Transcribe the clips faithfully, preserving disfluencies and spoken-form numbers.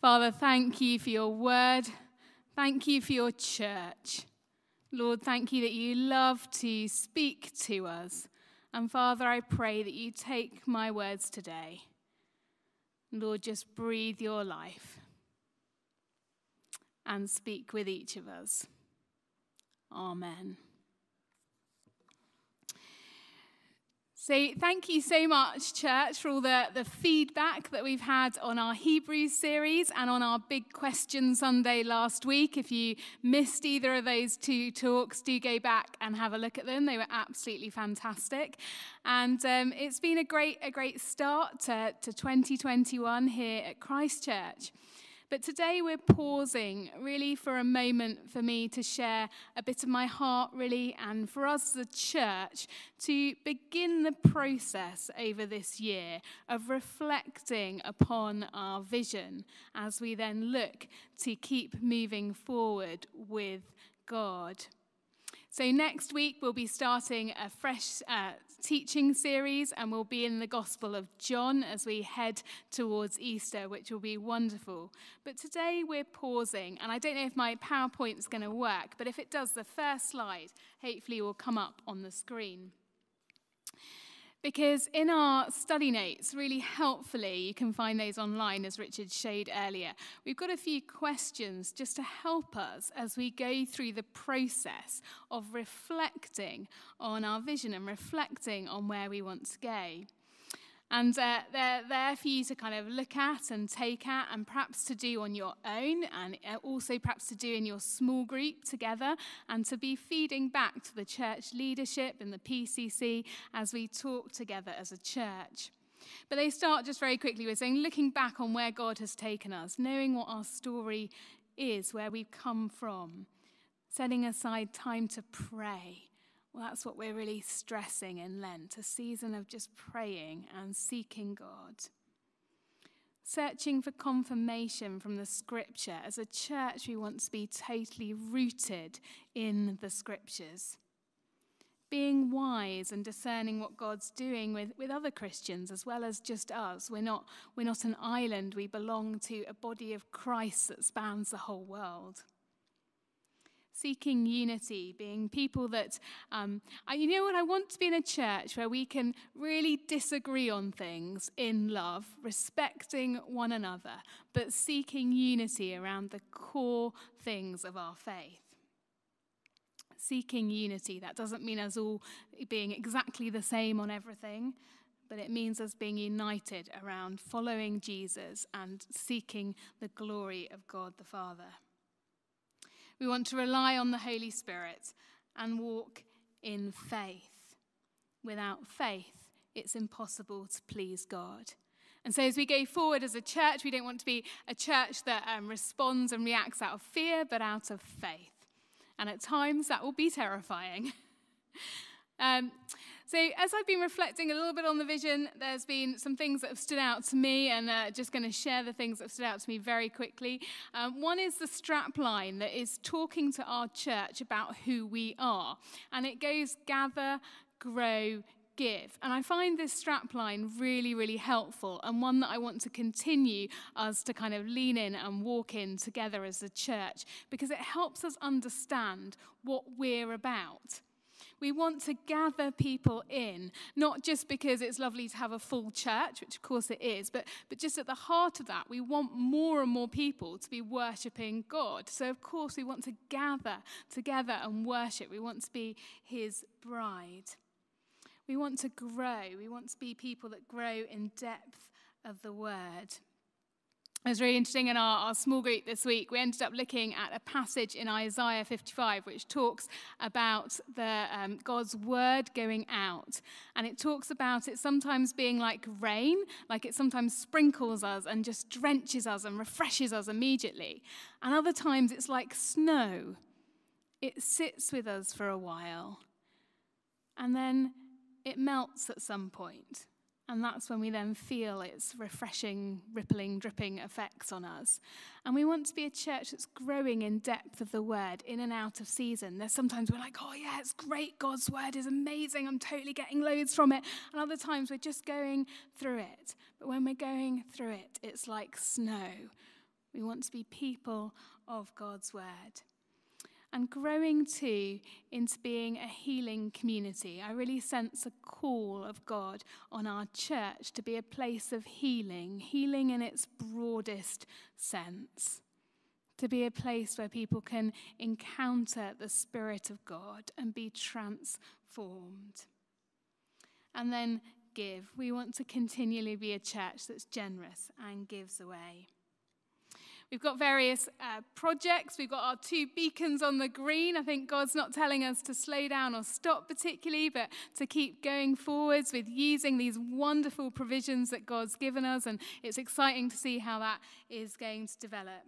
Father, thank you for your word. Thank you for your church. Lord, thank you that you love to speak to us. And Father, I pray that you take my words today. Lord, just breathe your life and speak with each of us. Amen. So thank you so much, church, for all the, the feedback that we've had on our Hebrews series and on our Big Question Sunday last week. If you missed either of those two talks, do go back and have a look at them. They were absolutely fantastic. And um, it's been a great, a great start to, to twenty twenty-one here at Christ Church. But today we're pausing really for a moment for me to share a bit of my heart really, and for us as a church to begin the process over this year of reflecting upon our vision as we then look to keep moving forward with God. So next week we'll be starting a fresh uh, teaching series, and we'll be in the Gospel of John as we head towards Easter, which will be wonderful. But today we're pausing, and I don't know if my PowerPoint's going to work, but if it does, the first slide hopefully will come up on the screen. Because in our study notes, really helpfully, you can find those online as Richard showed earlier, we've got a few questions just to help us as we go through the process of reflecting on our vision and reflecting on where we want to go. And uh, they're there for you to kind of look at and take at, and perhaps to do on your own, and also perhaps to do in your small group together, and to be feeding back to the church leadership and the P C C as we talk together as a church. But they start just very quickly with saying, looking back on where God has taken us, knowing what our story is, where we've come from, setting aside time to pray. Well, that's what we're really stressing in Lent, a season of just praying and seeking God. Searching for confirmation from the Scripture. As a church, we want to be totally rooted in the Scriptures. Being wise and discerning what God's doing with, with other Christians as well as just us. We're not, we're not an island. We belong to a body of Christ that spans the whole world. Seeking unity, being people that, um, you know what, I want to be in a church where we can really disagree on things in love, respecting one another, but seeking unity around the core things of our faith. Seeking unity, that doesn't mean us all being exactly the same on everything, but it means us being united around following Jesus and seeking the glory of God the Father. We want to rely on the Holy Spirit and walk in faith. Without faith, it's impossible to please God. And so as we go forward as a church, we don't want to be a church that um, responds and reacts out of fear, but out of faith. And at times, that will be terrifying. um, So as I've been reflecting a little bit on the vision, there's been some things that have stood out to me, and uh, just going to share the things that have stood out to me very quickly. Um, one is the strap line that is talking to our church about who we are, and it goes gather, grow, give. And I find this strap line really, really helpful, and one that I want to continue us to kind of lean in and walk in together as a church, because it helps us understand what we're about. We want to gather people in, not just because it's lovely to have a full church, which of course it is, but, but just at the heart of that, we want more and more people to be worshipping God. So of course we want to gather together and worship. We want to be his bride. We want to grow. We want to be people that grow in depth of the word. It was really interesting in our, our small group this week. We ended up looking at a passage in Isaiah fifty-five, which talks about the um, God's word going out. And it talks about it sometimes being like rain, like it sometimes sprinkles us and just drenches us and refreshes us immediately. And other times it's like snow. It sits with us for a while. And then it melts at some point. And that's when we then feel its refreshing, rippling, dripping effects on us. And we want to be a church that's growing in depth of the word, in and out of season. There's sometimes we're like, oh yeah, it's great. God's word is amazing. I'm totally getting loads from it. And other times we're just going through it. But when we're going through it, it's like snow. We want to be people of God's word. And growing too into being a healing community. I really sense a call of God on our church to be a place of healing, healing in its broadest sense. To be a place where people can encounter the Spirit of God and be transformed. And then give. We want to continually be a church that's generous and gives away. We've got various uh, projects. We've got our two beacons on the green. I think God's not telling us to slow down or stop particularly, but to keep going forwards with using these wonderful provisions that God's given us, and it's exciting to see how that is going to develop.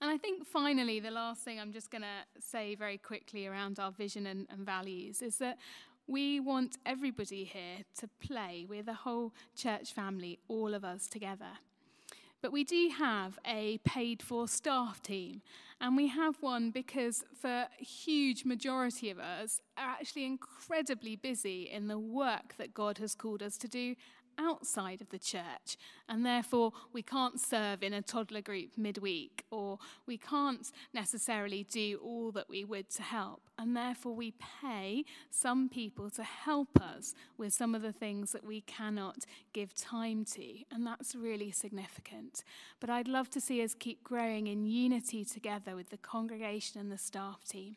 And I think finally, the last thing I'm just going to say very quickly around our vision and, and values is that we want everybody here to play. We're the whole church family, all of us together. But we do have a paid-for staff team, and we have one because for a huge majority of us are actually incredibly busy in the work that God has called us to do outside of the church, and therefore we can't serve in a toddler group midweek, or we can't necessarily do all that we would to help, and therefore we pay some people to help us with some of the things that we cannot give time to, and that's really significant. But I'd love to see us keep growing in unity together with the congregation and the staff team.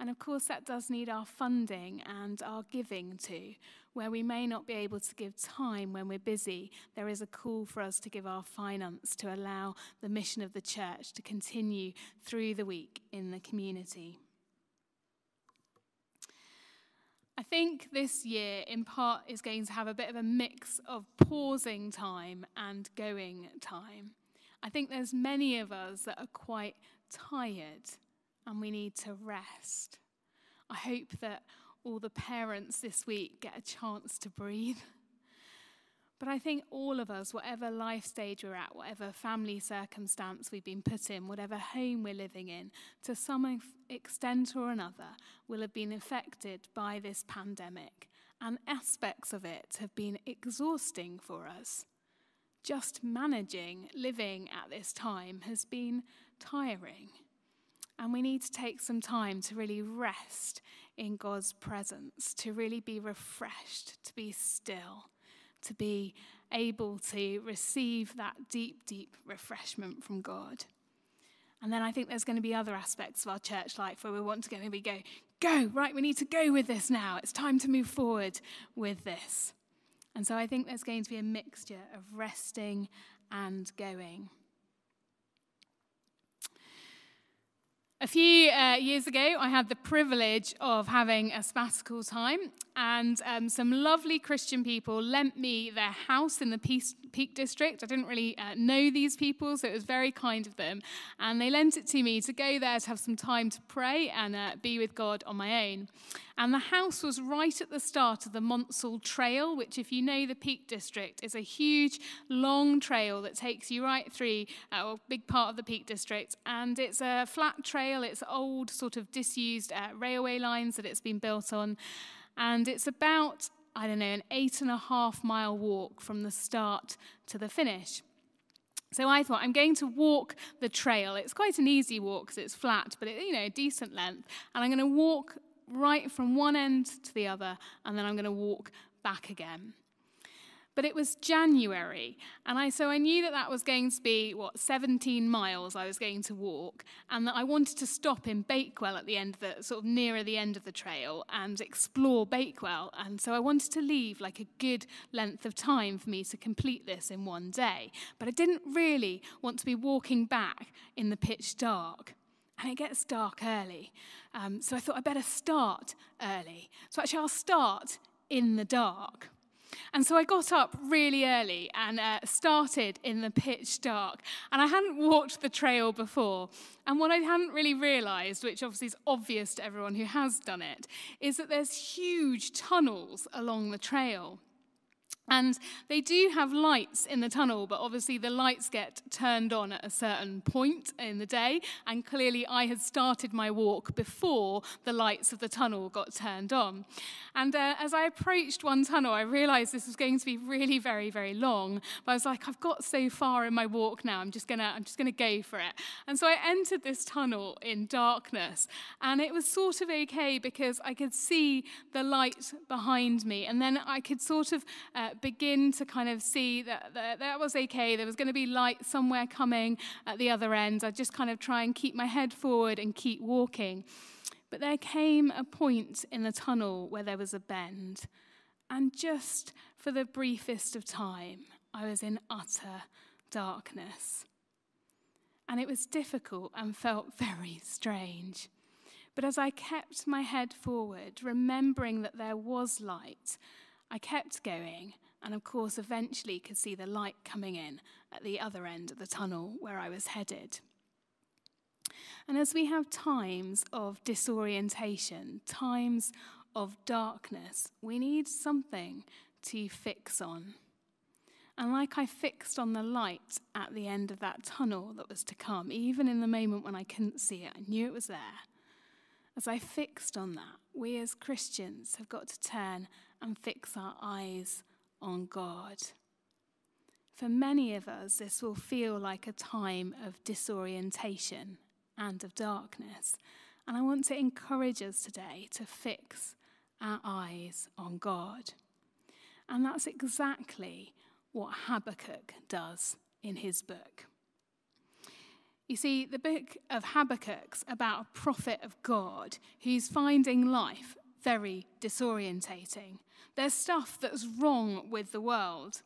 And of course that does need our funding and our giving too, where we may not be able to give time when we're busy. There is a call for us to give our finance to allow the mission of the church to continue through the week in the community. I think this year in part is going to have a bit of a mix of pausing time and going time. I think there's many of us that are quite tired, and we need to rest. I hope that all the parents this week get a chance to breathe. But I think all of us, whatever life stage we're at, whatever family circumstance we've been put in, whatever home we're living in, to some extent or another, will have been affected by this pandemic. And aspects of it have been exhausting for us. Just managing living at this time has been tiring. And we need to take some time to really rest in God's presence, to really be refreshed, to be still, to be able to receive that deep, deep refreshment from God. And then I think there's going to be other aspects of our church life where we want to go, maybe go, go, right, we need to go with this now. It's time to move forward with this. And so I think there's going to be a mixture of resting and going. A few uh, years ago, I had the privilege of having a sabbatical time, and um, some lovely Christian people lent me their house in the Peak District. I didn't really uh, know these people, so it was very kind of them. And they lent it to me to go there to have some time to pray and uh, be with God on my own. And the house was right at the start of the Monsal Trail, which, if you know the Peak District, is a huge, long trail that takes you right through uh, a big part of the Peak District. And it's a flat trail. It's old, sort of disused uh, railway lines that it's been built on. And it's about, I don't know, an eight and a half mile walk from the start to the finish. So I thought, I'm going to walk the trail. It's quite an easy walk because it's flat, but, it, you know, decent length. And I'm going to walk right from one end to the other, and then I'm going to walk back again. But it was January, and I, so I knew that that was going to be, what, seventeen miles I was going to walk, and that I wanted to stop in Bakewell at the end, of the, sort of nearer the end of the trail, and explore Bakewell. And so I wanted to leave like a good length of time for me to complete this in one day. But I didn't really want to be walking back in the pitch dark. And it gets dark early, um, so I thought I'd better start early. So actually I'll start in the dark. And so I got up really early and uh, started in the pitch dark. And I hadn't walked the trail before. And what I hadn't really realised, which obviously is obvious to everyone who has done it, is that there's huge tunnels along the trail. And they do have lights in the tunnel, but obviously the lights get turned on at a certain point in the day. And clearly I had started my walk before the lights of the tunnel got turned on. And uh, as I approached one tunnel, I realized this was going to be really very, very long. But I was like, I've got so far in my walk now, I'm just gonna, I'm just gonna go for it. And so I entered this tunnel in darkness. And it was sort of okay because I could see the light behind me. And then I could sort of... Uh, begin to kind of see that, that that was okay. There was going to be light somewhere coming at the other end. I just kind of try and keep my head forward and keep walking. But there came a point in the tunnel where there was a bend. And just for the briefest of time, I was in utter darkness. And it was difficult and felt very strange. But as I kept my head forward, remembering that there was light, I kept going, and of course eventually could see the light coming in at the other end of the tunnel where I was headed. And as we have times of disorientation, times of darkness, we need something to fix on. And like I fixed on the light at the end of that tunnel that was to come, even in the moment when I couldn't see it, I knew it was there. As I fixed on that, we as Christians have got to turn and fix our eyes on God. For many of us, this will feel like a time of disorientation and of darkness. And I want to encourage us today to fix our eyes on God. And that's exactly what Habakkuk does in his book. You see, the book of Habakkuk's about a prophet of God who's finding life very disorientating. There's stuff that's wrong with the world.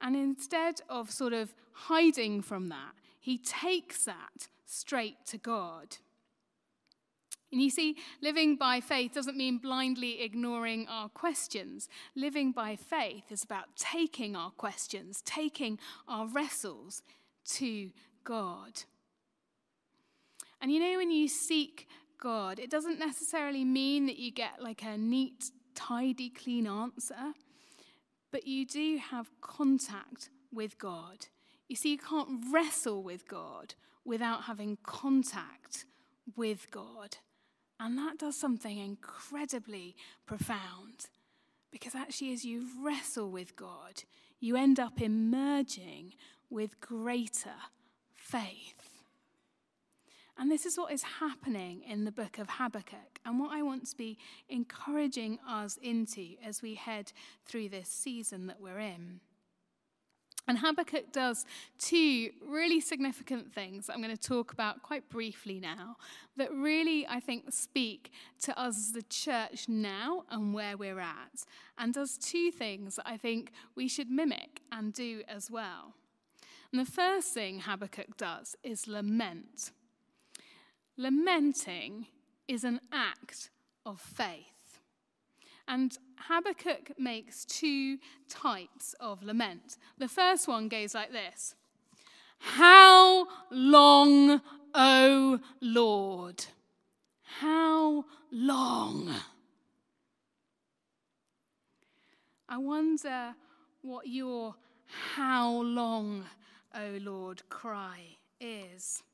And instead of sort of hiding from that, he takes that straight to God. And you see, living by faith doesn't mean blindly ignoring our questions. Living by faith is about taking our questions, taking our wrestles to God. And you know, when you seek God, it doesn't necessarily mean that you get like a neat, tidy, clean answer, but you do have contact with God. You see, you can't wrestle with God without having contact with God. And that does something incredibly profound, because actually as you wrestle with God, you end up emerging with greater faith. And this is what is happening in the book of Habakkuk, and what I want to be encouraging us into as we head through this season that we're in. And Habakkuk does two really significant things that I'm going to talk about quite briefly now, that really, I think, speak to us as the church now and where we're at, and does two things that I think we should mimic and do as well. And the first thing Habakkuk does is lament. Lamenting is an act of faith. And Habakkuk makes two types of lament. The first one goes like this. How long, O Lord? How long? I wonder what your how long, O Lord, cry is.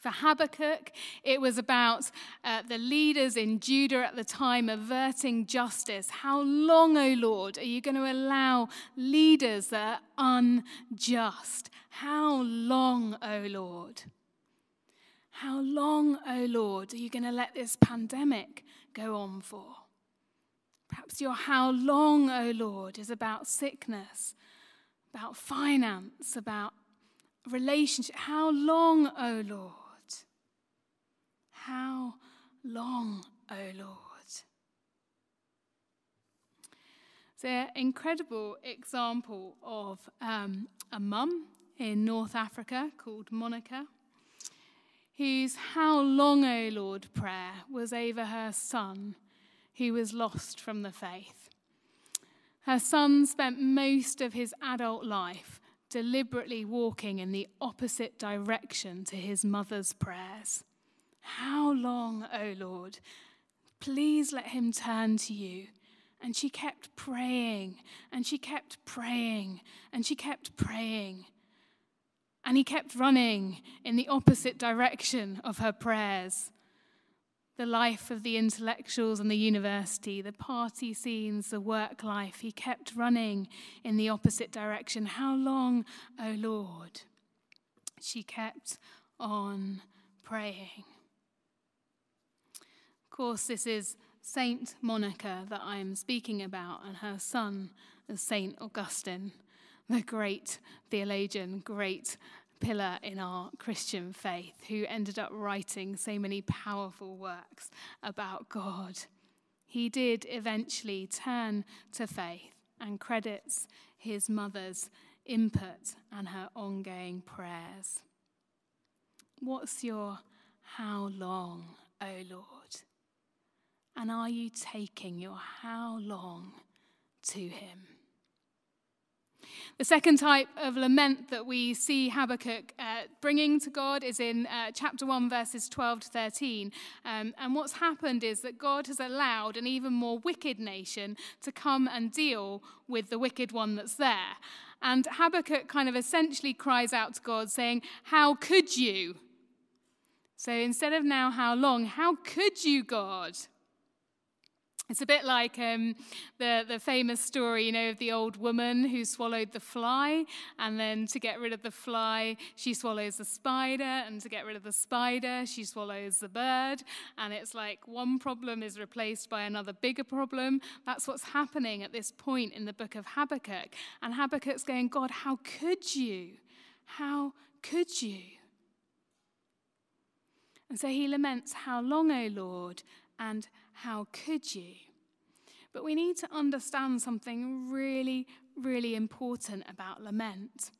For Habakkuk, it was about uh, the leaders in Judah at the time averting justice. How long, O Lord, are you going to allow leaders that are unjust? How long, O Lord? How long, O Lord, are you going to let this pandemic go on for? Perhaps your how long, O Lord, is about sickness, about finance, about relationship. How long, O Lord? How long, O Lord? It's an incredible example of um, a mum in North Africa called Monica, whose how long, O Lord prayer was over her son who was lost from the faith. Her son spent most of his adult life deliberately walking in the opposite direction to his mother's prayers. How long, O Lord? Please let him turn to you And she kept praying, and she kept praying, and she kept praying. And he kept running in the opposite direction of her prayers. The life of the intellectuals and the university, the party scenes, the work life, he kept running in the opposite direction. How long, O Lord? She kept on praying. Of course, this is Saint Monica that I'm speaking about, and her son is Saint Augustine, the great theologian, great pillar in our Christian faith, who ended up writing so many powerful works about God. He did eventually turn to faith and credits his mother's input and her ongoing prayers. What's your how long, O Lord? And are you taking your how long to him? The second type of lament that we see Habakkuk uh, bringing to God is in uh, chapter one, verses twelve to thirteen. Um, and what's happened is that God has allowed an even more wicked nation to come and deal with the wicked one that's there. And Habakkuk kind of essentially cries out to God saying, how could you? So instead of now, how long, how could you, God? It's a bit like um, the, the famous story, you know, of the old woman who swallowed the fly, and then to get rid of the fly, she swallows the spider, and to get rid of the spider, she swallows the bird. And it's like one problem is replaced by another bigger problem. That's what's happening at this point in the book of Habakkuk. And Habakkuk's going, God, how could you? How could you? And so he laments, how long, O Lord, and how could you? But we need to understand something really, really important about lament.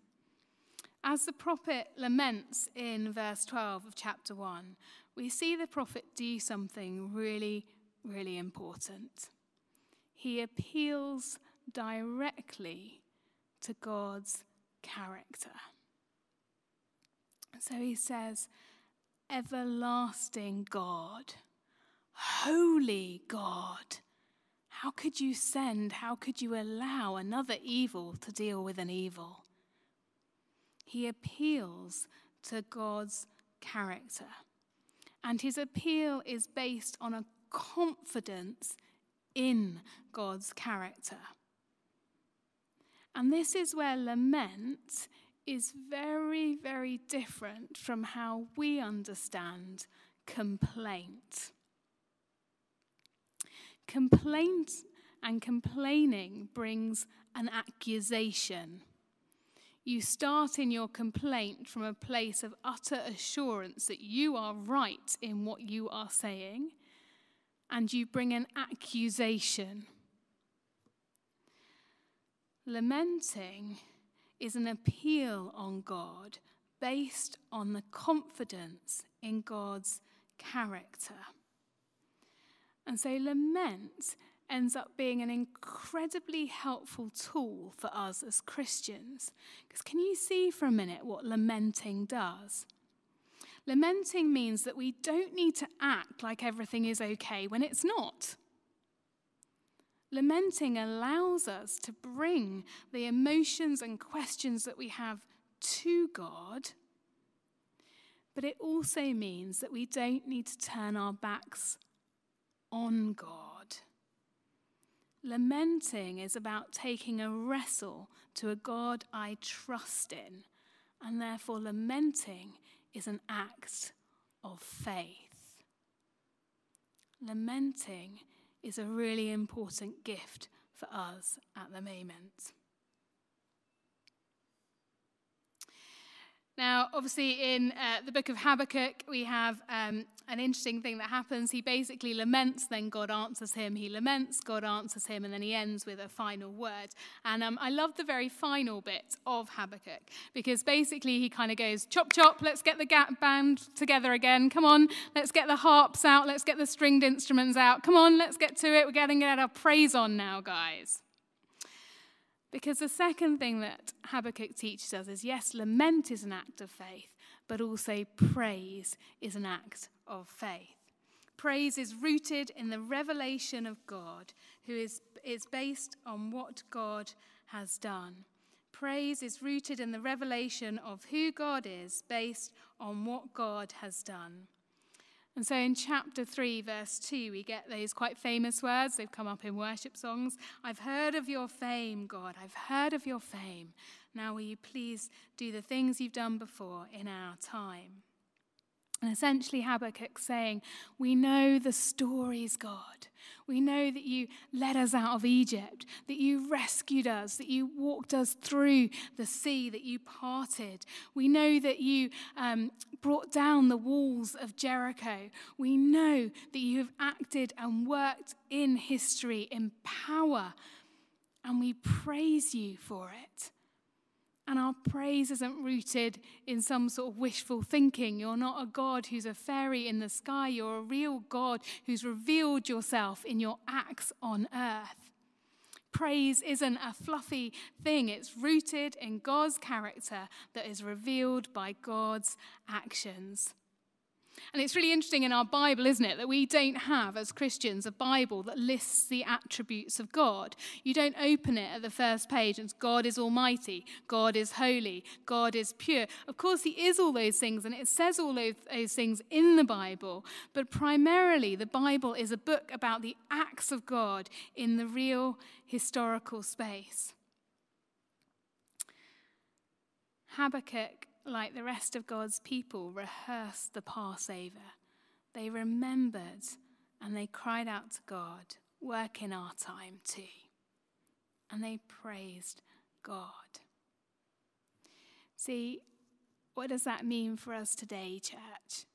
As the prophet laments in verse twelve of chapter one, we see the prophet do something really, really important. He appeals directly to God's character. So he says, everlasting God, holy God, how could you send, how could you allow another evil to deal with an evil? He appeals to God's character, and his appeal is based on a confidence in God's character. And this is where lament is very, very different from how we understand complaint. Complaint and complaining brings an accusation. You start in your complaint from a place of utter assurance that you are right in what you are saying, and you bring an accusation. Lamenting is an appeal on God based on the confidence in God's character. And so lament ends up being an incredibly helpful tool for us as Christians. Because can you see for a minute what lamenting does? Lamenting means that we don't need to act like everything is okay when it's not. Lamenting allows us to bring the emotions and questions that we have to God. But it also means that we don't need to turn our backs on God. Lamenting is about taking a wrestle to a God I trust in, and therefore lamenting is an act of faith. Lamenting is a really important gift for us at the moment. Now, obviously, in uh, the book of Habakkuk, we have um, an interesting thing that happens. He basically laments, then God answers him. He laments, God answers him, and then he ends with a final word. And um, I love the very final bit of Habakkuk, because basically he kind of goes, chop, chop, let's get the gap band together again. Come on, let's get the harps out. Let's get the stringed instruments out. Come on, let's get to it. We're getting our praise on now, guys. Because the second thing that Habakkuk teaches us is, yes, lament is an act of faith, but also praise is an act of faith. Praise is rooted in the revelation of God, who is, is based on what God has done. Praise is rooted in the revelation of who God is, based on what God has done. And so in chapter three, verse two, we get those quite famous words. They've come up in worship songs. I've heard of your fame, God. I've heard of your fame. Now will you please do the things you've done before in our time? And essentially Habakkuk's saying, we know the stories, God. We know that you led us out of Egypt, that you rescued us, that you walked us through the sea, that you parted. We know that you um, brought down the walls of Jericho. We know that you have acted and worked in history, in power, and we praise you for it. And our praise isn't rooted in some sort of wishful thinking. You're not a God who's a fairy in the sky. You're a real God who's revealed yourself in your acts on earth. Praise isn't a fluffy thing. It's rooted in God's character that is revealed by God's actions. And it's really interesting in our Bible, isn't it, that we don't have, as Christians, a Bible that lists the attributes of God. You don't open it at the first page and it's God is almighty, God is holy, God is pure. Of course, he is all those things, and it says all those, those things in the Bible. But primarily, the Bible is a book about the acts of God in the real historical space. Habakkuk, like the rest of God's people, rehearsed the Passover. They remembered and they cried out to God, work in our time too. And they praised God. See, what does that mean for us today, church?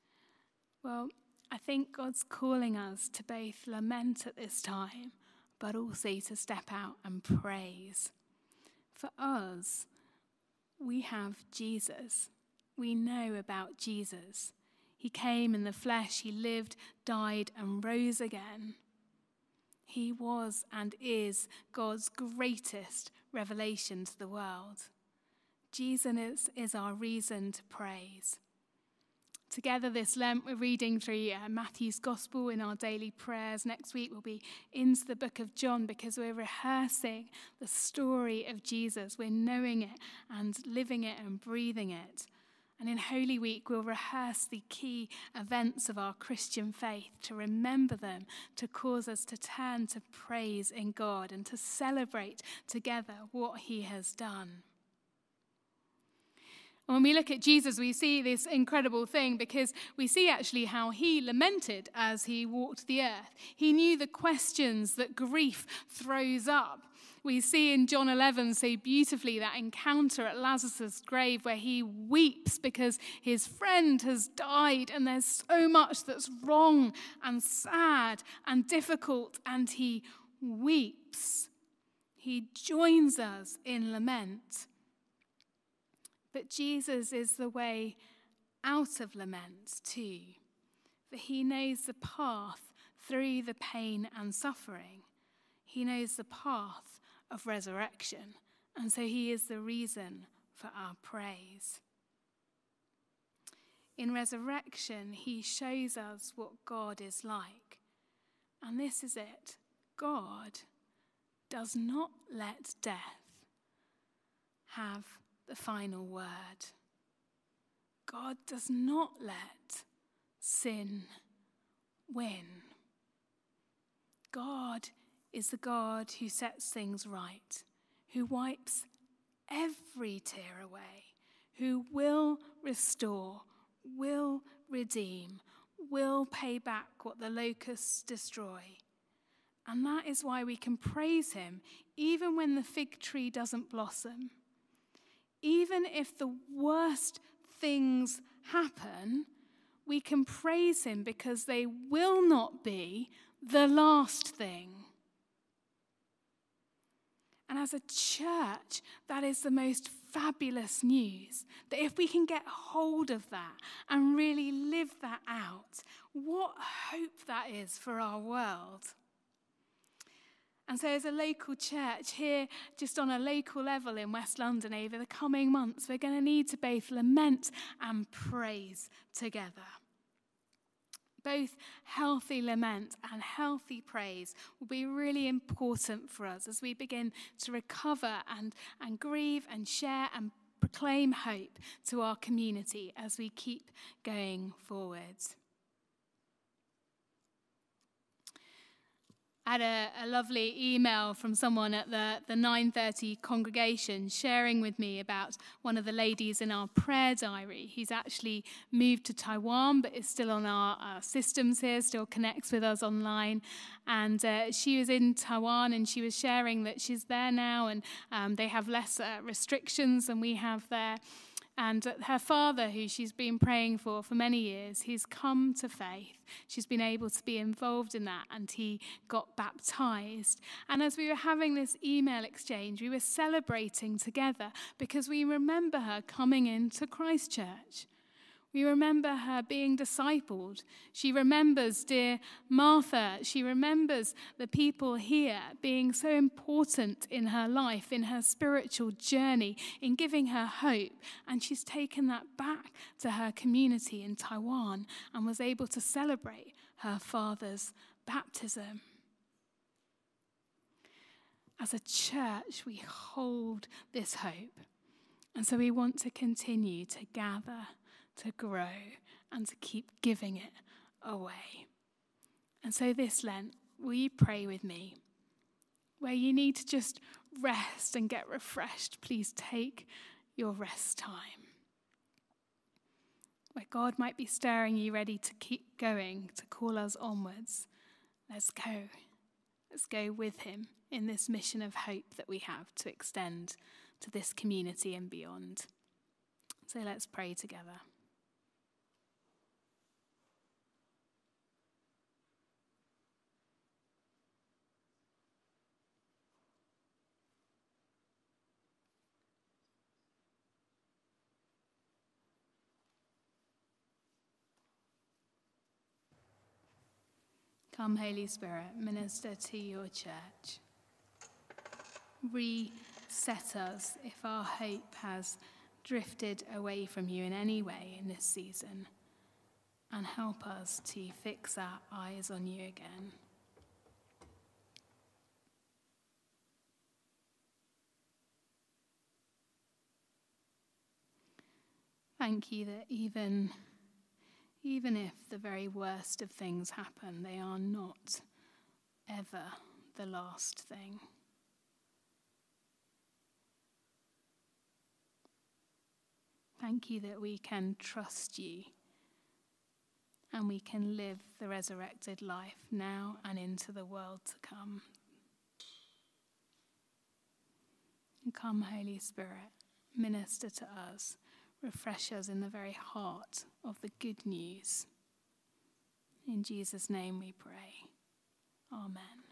Well, I think God's calling us to both lament at this time, but also to step out and praise. For us, we have Jesus. We know about Jesus. He came in the flesh. He lived, died, and rose again. He was and is God's greatest revelation to the world. Jesus is our reason to praise. Together this Lent, we're reading through uh, Matthew's Gospel in our daily prayers. Next week, we'll be into the book of John because we're rehearsing the story of Jesus. We're knowing it and living it and breathing it. And in Holy Week, we'll rehearse the key events of our Christian faith to remember them, to cause us to turn to praise in God and to celebrate together what he has done. When we look at Jesus, we see this incredible thing because we see actually how he lamented as he walked the earth. He knew the questions that grief throws up. We see in John eleven so beautifully that encounter at Lazarus' grave where he weeps because his friend has died and there's so much that's wrong and sad and difficult, and he weeps. He joins us in lament. But Jesus is the way out of lament too, for he knows the path through the pain and suffering. He knows the path of resurrection, and so he is the reason for our praise. In resurrection, he shows us what God is like, and this is it. God does not let death have the final word. God does not let sin win. God is the God who sets things right, who wipes every tear away, who will restore, will redeem, will pay back what the locusts destroy. And that is why we can praise him even when the fig tree doesn't blossom. Even if the worst things happen, we can praise him because they will not be the last thing. And as a church, that is the most fabulous news, that if we can get hold of that and really live that out, what hope that is for our world. And so as a local church here, just on a local level in West London, over the coming months, we're going to need to both lament and praise together. both healthy lament and healthy praise will be really important for us as we begin to recover and, and grieve and share and proclaim hope to our community as we keep going forwards. I had a, a lovely email from someone at the, the nine thirty congregation sharing with me about one of the ladies in our prayer diary. He's actually moved to Taiwan, but is still on our, our systems here, still connects with us online. And uh, she was in Taiwan, and she was sharing that she's there now, and um, they have less uh, restrictions than we have there. And her father, who she's been praying for for many years, he's come to faith. She's been able to be involved in that, and he got baptized. And as we were having this email exchange, we were celebrating together because we remember her coming into Christ Church. We remember her being discipled. She remembers dear Martha. She remembers the people here being so important in her life, in her spiritual journey, in giving her hope. And she's taken that back to her community in Taiwan and was able to celebrate her father's baptism. As a church, we hold this hope. And so we want to continue to gather, to grow, and to keep giving it away. And so this Lent, will you pray with me? Where you need to just rest and get refreshed, please take your rest time. Where God might be stirring you ready to keep going, to call us onwards, let's go. Let's go with him in this mission of hope that we have to extend to this community and beyond. So let's pray together. Come, Holy Spirit, minister to your church. Reset us if our hope has drifted away from you in any way in this season, and help us to fix our eyes on you again. Thank you that even Even if the very worst of things happen, they are not ever the last thing. Thank you that we can trust you and we can live the resurrected life now and into the world to come. And come, Holy Spirit, minister to us. Refresh us in the very heart of the good news. In Jesus' name we pray. Amen.